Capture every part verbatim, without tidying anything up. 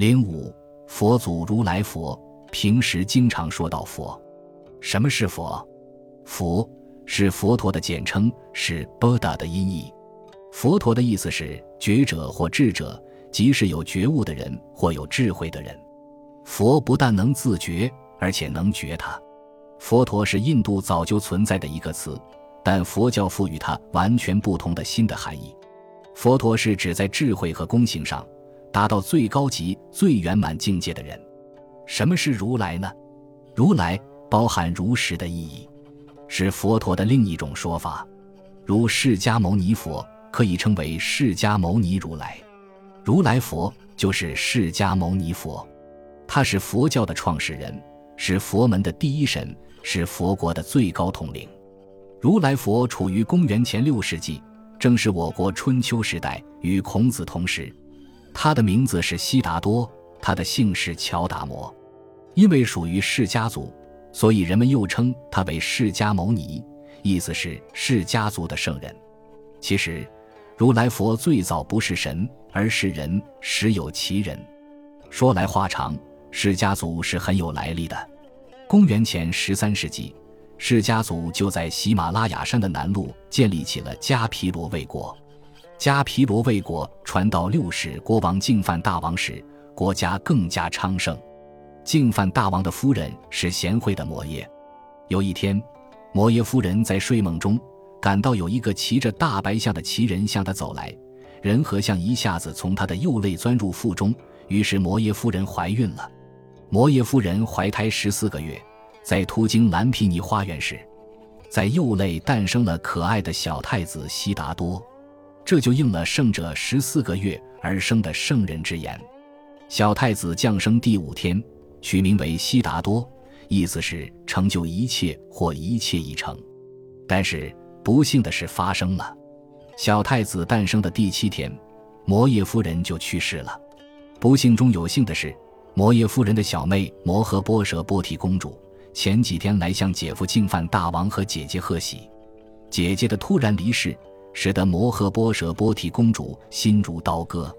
零五，佛祖如来佛。平时经常说到佛。什么是佛？佛是佛陀的简称，是 Buddha 的音译。佛陀的意思是觉者或智者，即是有觉悟的人或有智慧的人。佛不但能自觉，而且能觉他。佛陀是印度早就存在的一个词，但佛教赋予它完全不同的新的含义。佛陀是指在智慧和功行上达到最高级最圆满境界的人。什么是如来呢？如来包含如实的意义，是佛陀的另一种说法。如释迦牟尼佛可以称为释迦牟尼如来，如来佛就是释迦牟尼佛。他是佛教的创始人，是佛门的第一神，是佛国的最高统领。如来佛处于公元前六世纪，正是我国春秋时代，与孔子同时。他的名字是悉达多，他的姓是乔达摩。因为属于释迦族，所以人们又称他为释迦牟尼，意思是释迦族的圣人。其实如来佛最早不是神，而是人，实有其人。说来话长，释迦族是很有来历的。公元前十三世纪，释迦族就在喜马拉雅山的南麓建立起了迦毗罗卫国。迦毗罗卫国传到六世国王净饭大王时，国家更加昌盛。净饭大王的夫人是贤惠的摩耶。有一天，摩耶夫人在睡梦中感到有一个骑着大白象的骑人向她走来，人和象一下子从她的右肋钻入腹中，于是摩耶夫人怀孕了。摩耶夫人怀胎十四个月，在途经蓝毗尼花园时，在右肋诞生了可爱的小太子悉达多。这就应了圣者十四个月而生的圣人之言。小太子降生第五天，取名为悉达多，意思是成就一切或一切已成。但是不幸的事发生了，小太子诞生的第七天，摩耶夫人就去世了。不幸中有幸的是，摩耶夫人的小妹摩诃波舍波提公主前几天来向姐夫净饭大王和姐姐贺喜，姐姐的突然离世使得摩诃波舍波提公主心如刀割。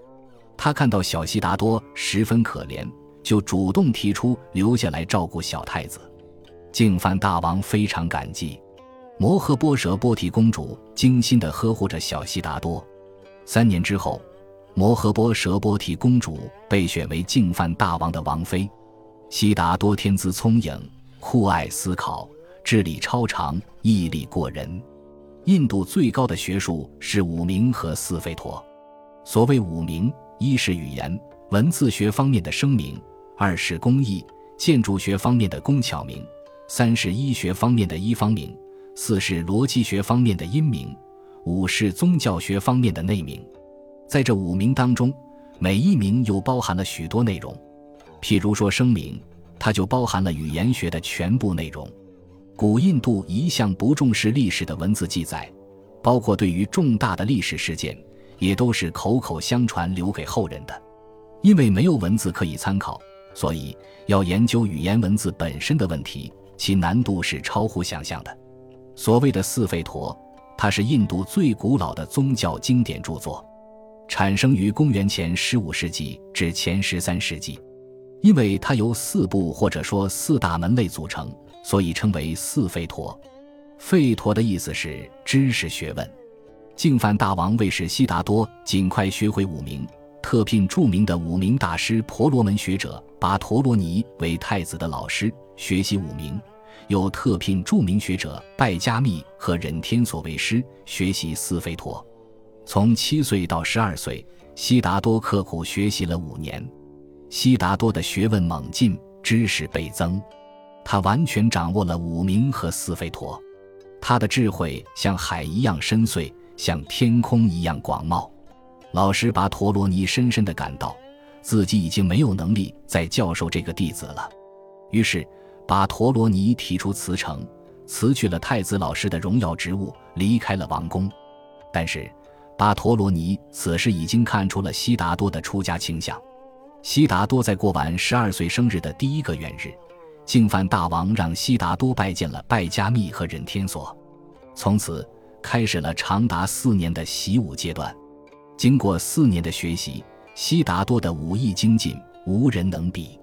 她看到小悉达多十分可怜，就主动提出留下来照顾小太子。净饭大王非常感激，摩诃波舍波提公主精心地呵护着小悉达多。三年之后，摩诃波舍波提公主被选为净饭大王的王妃。悉达多天资聪颖，酷爱思考，智力超常，毅力过人。印度最高的学术是五明和四吠陀。所谓五明，一是语言文字学方面的声明，二是工艺建筑学方面的工巧明，三是医学方面的医方明，四是逻辑学方面的音明，五是宗教学方面的内明。在这五明当中，每一明又包含了许多内容。譬如说声明，它就包含了语言学的全部内容。古印度一向不重视历史的文字记载，包括对于重大的历史事件，也都是口口相传留给后人的。因为没有文字可以参考，所以要研究语言文字本身的问题，其难度是超乎想象的。所谓的四吠陀，它是印度最古老的宗教经典著作，产生于公元前十五世纪至前十三世纪。因为它由四部或者说四大门类组成，所以称为四吠陀。吠陀的意思是知识学问。净饭大王为使悉达多尽快学会五明，特聘著名的五明大师婆罗门学者跋陀罗尼为太子的老师学习五明，又特聘著名学者拜加密和忍天所为师学习四吠陀。从七岁到十二岁，悉达多刻苦学习了五年。悉达多的学问猛进，知识倍增，他完全掌握了五明和四吠陀。他的智慧像海一样深邃，像天空一样广袤。老师跋陀罗尼深深地感到自己已经没有能力再教授这个弟子了，于是跋陀罗尼提出辞呈，辞去了太子老师的荣耀职务，离开了王宫。但是跋陀罗尼此时已经看出了悉达多的出家倾向。悉达多在过完十二岁生日的第一个元日，净饭大王让悉达多拜见了拜加密和忍天所。从此开始了长达四年的习武阶段。经过四年的学习，悉达多的武艺精进，无人能比。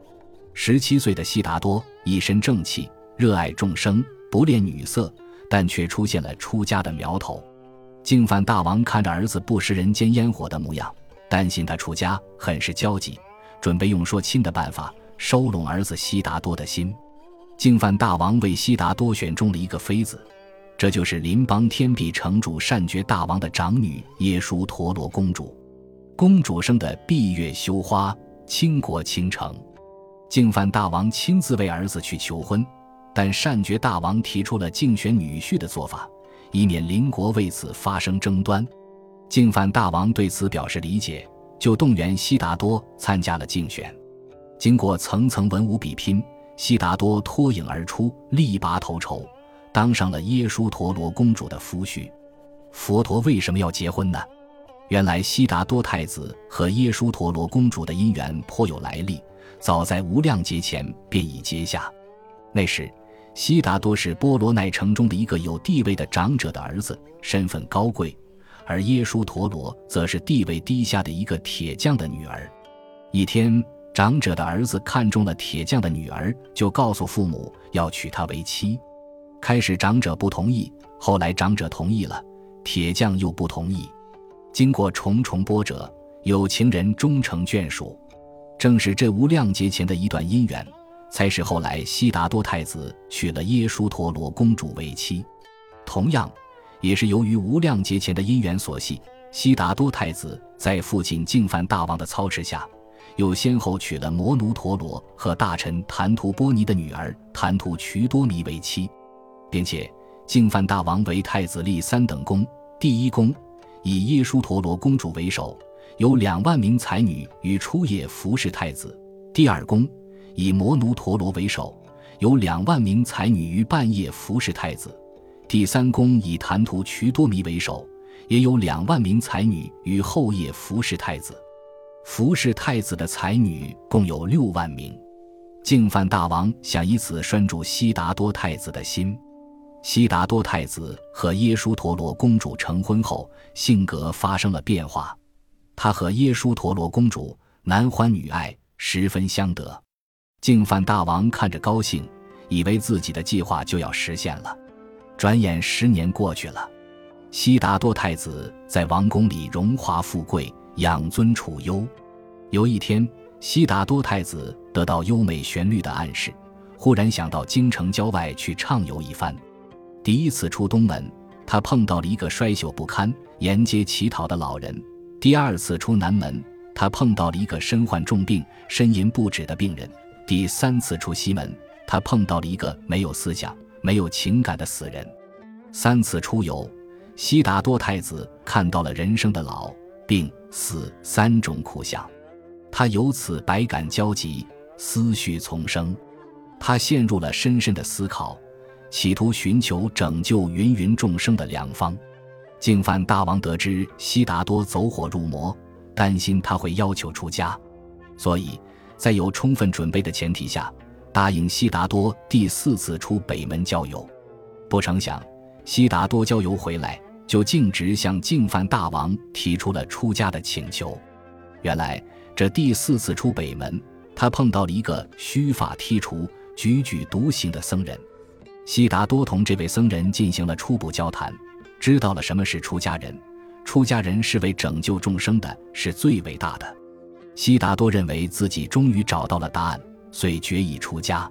十七岁的悉达多一身正气，热爱众生，不恋女色，但却出现了出家的苗头。净饭大王看着儿子不食人间烟火的模样，担心他出家，很是焦急，准备用说亲的办法收拢儿子悉达多的心。净饭大王为悉达多选中了一个妃子，这就是邻邦天臂城主善觉大王的长女耶输陀罗公主。公主生的闭月羞花，倾国倾城。净饭大王亲自为儿子去求婚，但善觉大王提出了竞选女婿的做法，以免邻国为此发生争端。净饭大王对此表示理解，就动员悉达多参加了竞选。经过层层文武比拼，悉达多脱颖而出，力拔头筹，当上了耶输陀罗公主的夫婿。佛陀为什么要结婚呢？原来悉达多太子和耶输陀罗公主的姻缘颇有来历，早在无量劫前便已结下。那时悉达多是波罗奈城中的一个有地位的长者的儿子，身份高贵，而耶输陀罗则是地位低下的一个铁匠的女儿。一天，长者的儿子看中了铁匠的女儿，就告诉父母要娶她为妻。开始长者不同意，后来长者同意了，铁匠又不同意。经过重重波折，有情人终成眷属。正是这无量劫前的一段姻缘，才使后来悉达多太子娶了耶输陀罗公主为妻。同样也是由于无量劫前的姻缘所系，悉达多太子在父亲净饭大王的操持下，又先后娶了摩奴陀罗和大臣昙荼波尼的女儿昙荼瞿多弥为妻。并且净饭大王为太子立三等宫，第一宫以耶输陀罗公主为首，有两万名才女与初夜服侍太子；第二宫以摩奴陀罗为首，有两万名才女于半夜服侍太子；第三宫以昙荼瞿多弥为首，也有两万名才女于后夜服侍太子。服侍太子的才女共有六万名。净饭大王想以此拴住悉达多太子的心。悉达多太子和耶输陀罗公主成婚后，性格发生了变化，他和耶输陀罗公主男欢女爱，十分相得。净饭大王看着高兴，以为自己的计划就要实现了。转眼十年过去了，悉达多太子在王宫里荣华富贵，养尊处优。有一天，悉达多太子得到优美旋律的暗示，忽然想到京城郊外去畅游一番。第一次出东门，他碰到了一个衰朽不堪、沿街乞讨的老人；第二次出南门，他碰到了一个身患重病、呻吟不止的病人；第三次出西门，他碰到了一个没有思想、没有情感的死人。三次出游，悉达多太子看到了人生的老、病、死三种苦相，他由此百感交集，思绪丛生。他陷入了深深的思考，企图寻求拯救芸芸众生的良方。净饭大王得知悉达多走火入魔，担心他会要求出家，所以在有充分准备的前提下，答应悉达多第四次出北门郊游。不成想，悉达多郊游回来，就径直向净饭大王提出了出家的请求。原来这第四次出北门，他碰到了一个须发剃除、踽踽独行的僧人。悉达多同这位僧人进行了初步交谈，知道了什么是出家人。出家人是为拯救众生的，是最伟大的。悉达多认为自己终于找到了答案，遂决意出家。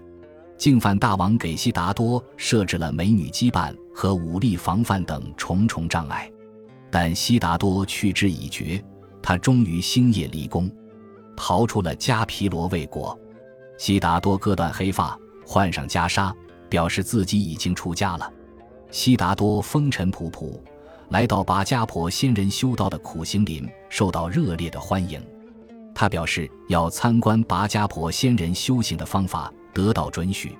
净饭大王给悉达多设置了美女羁绊和武力防范等重重障碍，但悉达多去之已决，他终于星夜离宫，逃出了迦毗罗卫国。悉达多割断黑发，换上袈裟，表示自己已经出家了。悉达多风尘仆仆来到跋迦婆仙人修道的苦行林，受到热烈的欢迎。他表示要参观跋迦婆仙人修行的方法，得到准许。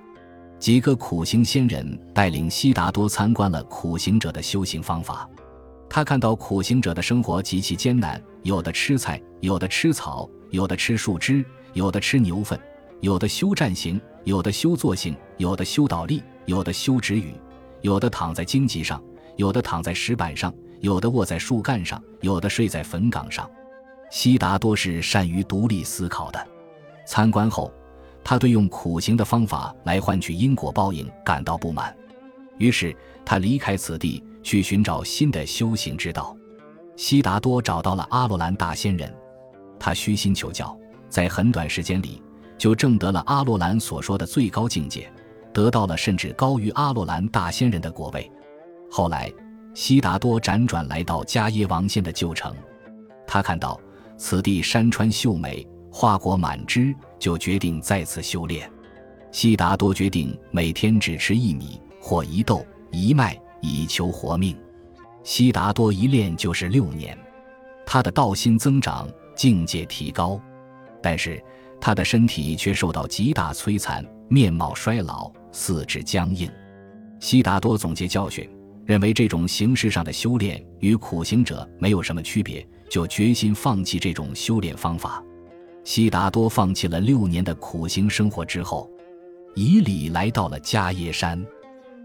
几个苦行仙人带领悉达多参观了苦行者的修行方法。他看到苦行者的生活极其艰难，有的吃菜，有的吃草，有的吃树枝，有的吃牛粪，有的修站行，有的修坐行，有的修倒立，有的修止语，有的躺在荆棘上，有的躺在石板上，有的卧在树干上，有的睡在坟岗上。悉达多是善于独立思考的，参观后，他对用苦行的方法来换取因果报应感到不满，于是他离开此地去寻找新的修行之道。悉达多找到了阿罗兰大仙人，他虚心求教，在很短时间里就证得了阿罗兰所说的最高境界，得到了甚至高于阿罗兰大仙人的果位。后来悉达多辗转来到迦耶王县的旧城，他看到此地山川秀美，花果满枝，就决定再次修炼。悉达多决定每天只吃一米或一豆一麦，以求活命。悉达多一练就是六年，他的道心增长，境界提高，但是他的身体却受到极大摧残，面貌衰老，四肢僵硬。悉达多总结教训，认为这种形式上的修炼与苦行者没有什么区别，就决心放弃这种修炼方法。悉达多放弃了六年的苦行生活之后，以礼来到了迦耶山，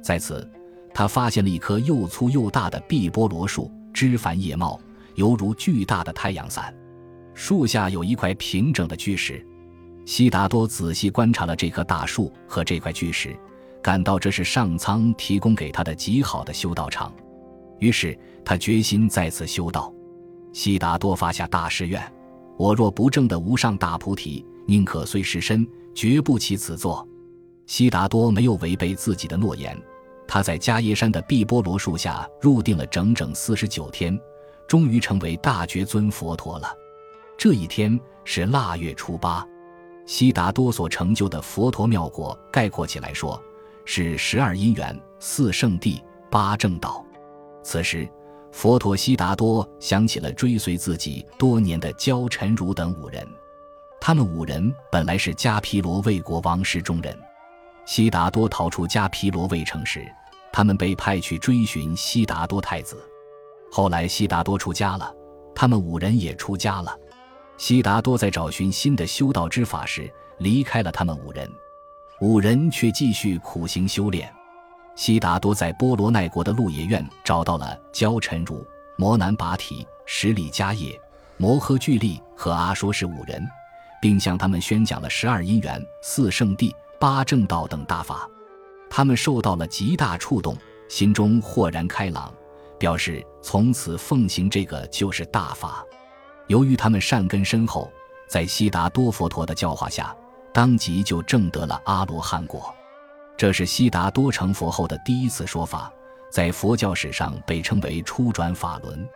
在此他发现了一棵又粗又大的碧波罗树，枝繁叶茂，犹如巨大的太阳伞。树下有一块平整的巨石，悉达多仔细观察了这棵大树和这块巨石，感到这是上苍提供给他的极好的修道场，于是他决心再次修道。悉达多发下大誓愿：我若不证得无上大菩提，宁可碎石身，绝不起此座。悉达多没有违背自己的诺言，他在迦耶山的碧波罗树下入定了整整四十九天，终于成为大觉尊佛陀了。这一天是腊月初八，悉达多所成就的佛陀妙果，概括起来说，是十二因缘、四圣谛、八正道。此时，佛陀悉达多想起了追随自己多年的焦陈如等五人，他们五人本来是迦毗罗卫国王室中人。悉达多逃出迦毗罗卫城时，他们被派去追寻悉达多太子。后来悉达多出家了，他们五人也出家了。悉达多在找寻新的修道之法时，离开了他们五人，五人却继续苦行修炼。悉达多在波罗奈国的鹿野苑找到了焦陈如、摩南跋提、十里迦叶、摩诃俱利和阿说示五人，并向他们宣讲了十二因缘、四圣谛、八正道等大法。他们受到了极大触动，心中豁然开朗，表示从此奉行这个就是大法。由于他们善根深厚，在悉达多佛陀的教化下，当即就证得了阿罗汉果。这是悉达多成佛后的第一次说法，在佛教史上被称为初转法轮。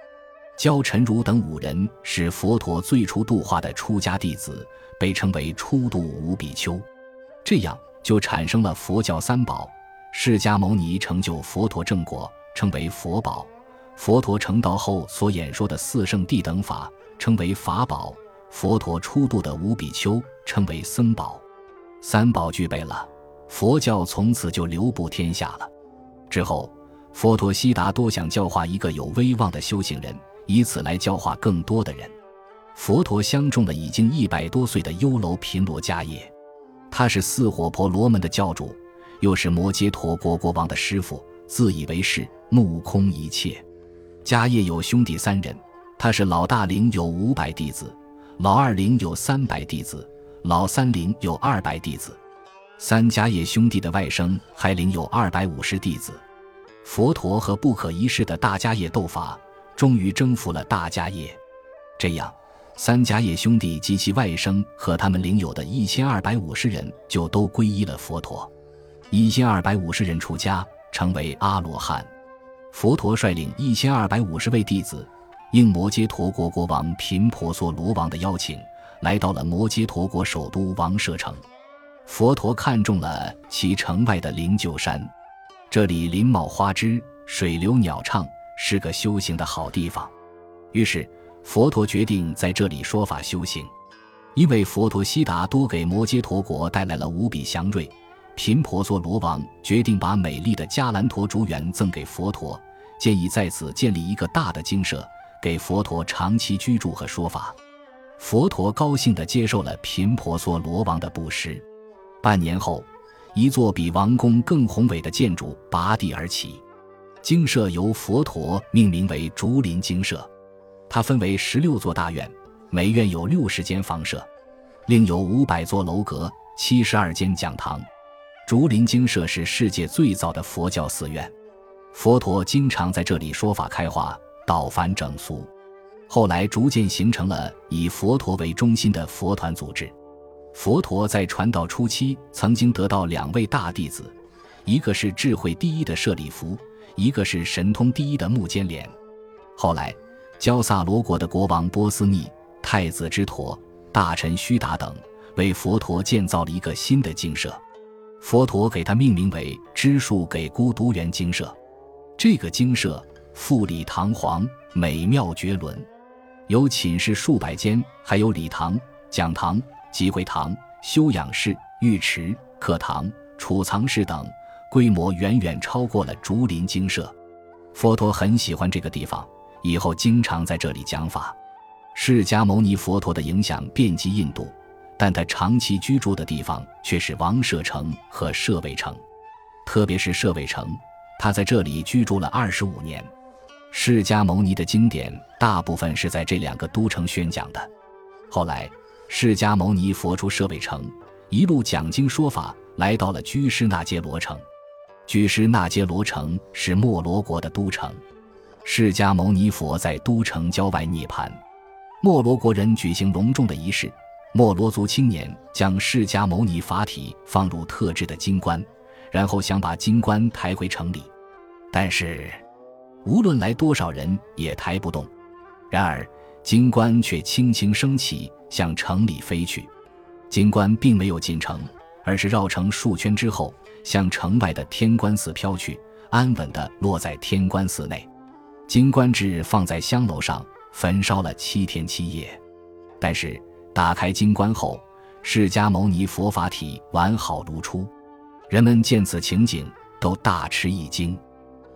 焦陈如等五人是佛陀最初度化的出家弟子，被称为初度五比丘。这样就产生了佛教三宝：释迦牟尼成就佛陀正果，称为佛宝；佛陀成道后所演说的四圣谛等法，称为法宝；佛陀初度的五比丘，称为僧宝。三宝具备了，佛教从此就流布天下了。之后，佛陀悉达多想教化一个有威望的修行人，以此来教化更多的人。佛陀相中了已经一百多岁的优楼频罗迦叶，他是四火婆罗门的教主，又是摩揭陀国国王的师父，自以为是，目空一切。迦叶有兄弟三人，他是老大陵有五百弟子，老二陵有三百弟子，老三陵有二百弟子。三迦叶兄弟的外甥还领有二百五十弟子。佛陀和不可一世的大迦叶斗法，终于征服了大迦叶。这样，三迦叶兄弟及其外甥和他们领有的一千二百五十人就都皈依了佛陀。一千二百五十人出家，成为阿罗汉。佛陀率领一千二百五十位弟子，应摩揭陀国国王频婆娑罗王的邀请，来到了摩揭陀国首都王舍城。佛陀看中了其城外的灵鹫山，这里林茂花枝，水流鸟唱，是个修行的好地方。于是佛陀决定在这里说法修行。因为佛陀悉达多给摩揭陀国带来了无比祥瑞，频婆娑罗王决定把美丽的迦兰陀竹园赠给佛陀，建议在此建立一个大的精舍，给佛陀长期居住和说法。佛陀高兴地接受了频婆娑罗王的布施。半年后，一座比王宫更宏伟的建筑拔地而起，精舍由佛陀命名为竹林精舍。它分为十六座大院，每院有六十间房舍。另有五百座楼阁、七十二间讲堂。竹林精舍是世界最早的佛教寺院，佛陀经常在这里说法开化、道繁整俗。后来逐渐形成了以佛陀为中心的佛团组织。佛陀在传道初期曾经得到两位大弟子，一个是智慧第一的舍利弗，一个是神通第一的目犍连。后来焦萨罗国的国王波斯匿、太子之陀、大臣须达等为佛陀建造了一个新的精舍，佛陀给他命名为知树给孤独园精舍。这个精舍富丽堂皇，美妙绝伦，有寝室数百间，还有礼堂、讲堂、集会堂、休养室、浴池、课堂、储藏室等，规模远远超过了竹林精舍。佛陀很喜欢这个地方，以后经常在这里讲法。释迦牟尼佛陀的影响遍及印度，但他长期居住的地方却是王舍城和舍卫城，特别是舍卫城，他在这里居住了二十五年。释迦牟尼的经典大部分是在这两个都城宣讲的。后来释迦牟尼佛出舍卫城，一路讲经说法，来到了居士那杰罗城。居士那杰罗城是摩罗国的都城，释迦牟尼佛在都城郊外涅槃。摩罗国人举行隆重的仪式，摩罗族青年将释迦牟尼法体放入特制的金棺，然后想把金棺抬回城里，但是无论来多少人也抬不动。然而金棺却轻轻升起，向城里飞去。金棺并没有进城，而是绕城数圈之后，向城外的天官寺飘去，安稳地落在天官寺内。金棺置放在香楼上，焚烧了七天七夜。但是打开金棺后，释迦牟尼佛法体完好如初。人们见此情景都大吃一惊。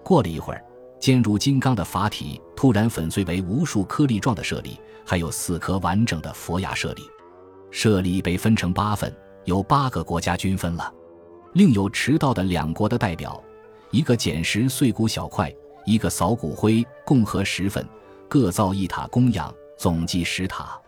过了一会儿，坚如金刚的法体突然粉碎为无数颗粒状的舍利，还有四颗完整的佛牙舍利。舍利被分成八份，由八个国家均分了。另有迟到的两国的代表，一个捡拾碎骨小块，一个扫骨灰，共合十份，各造一塔供养，总计十塔。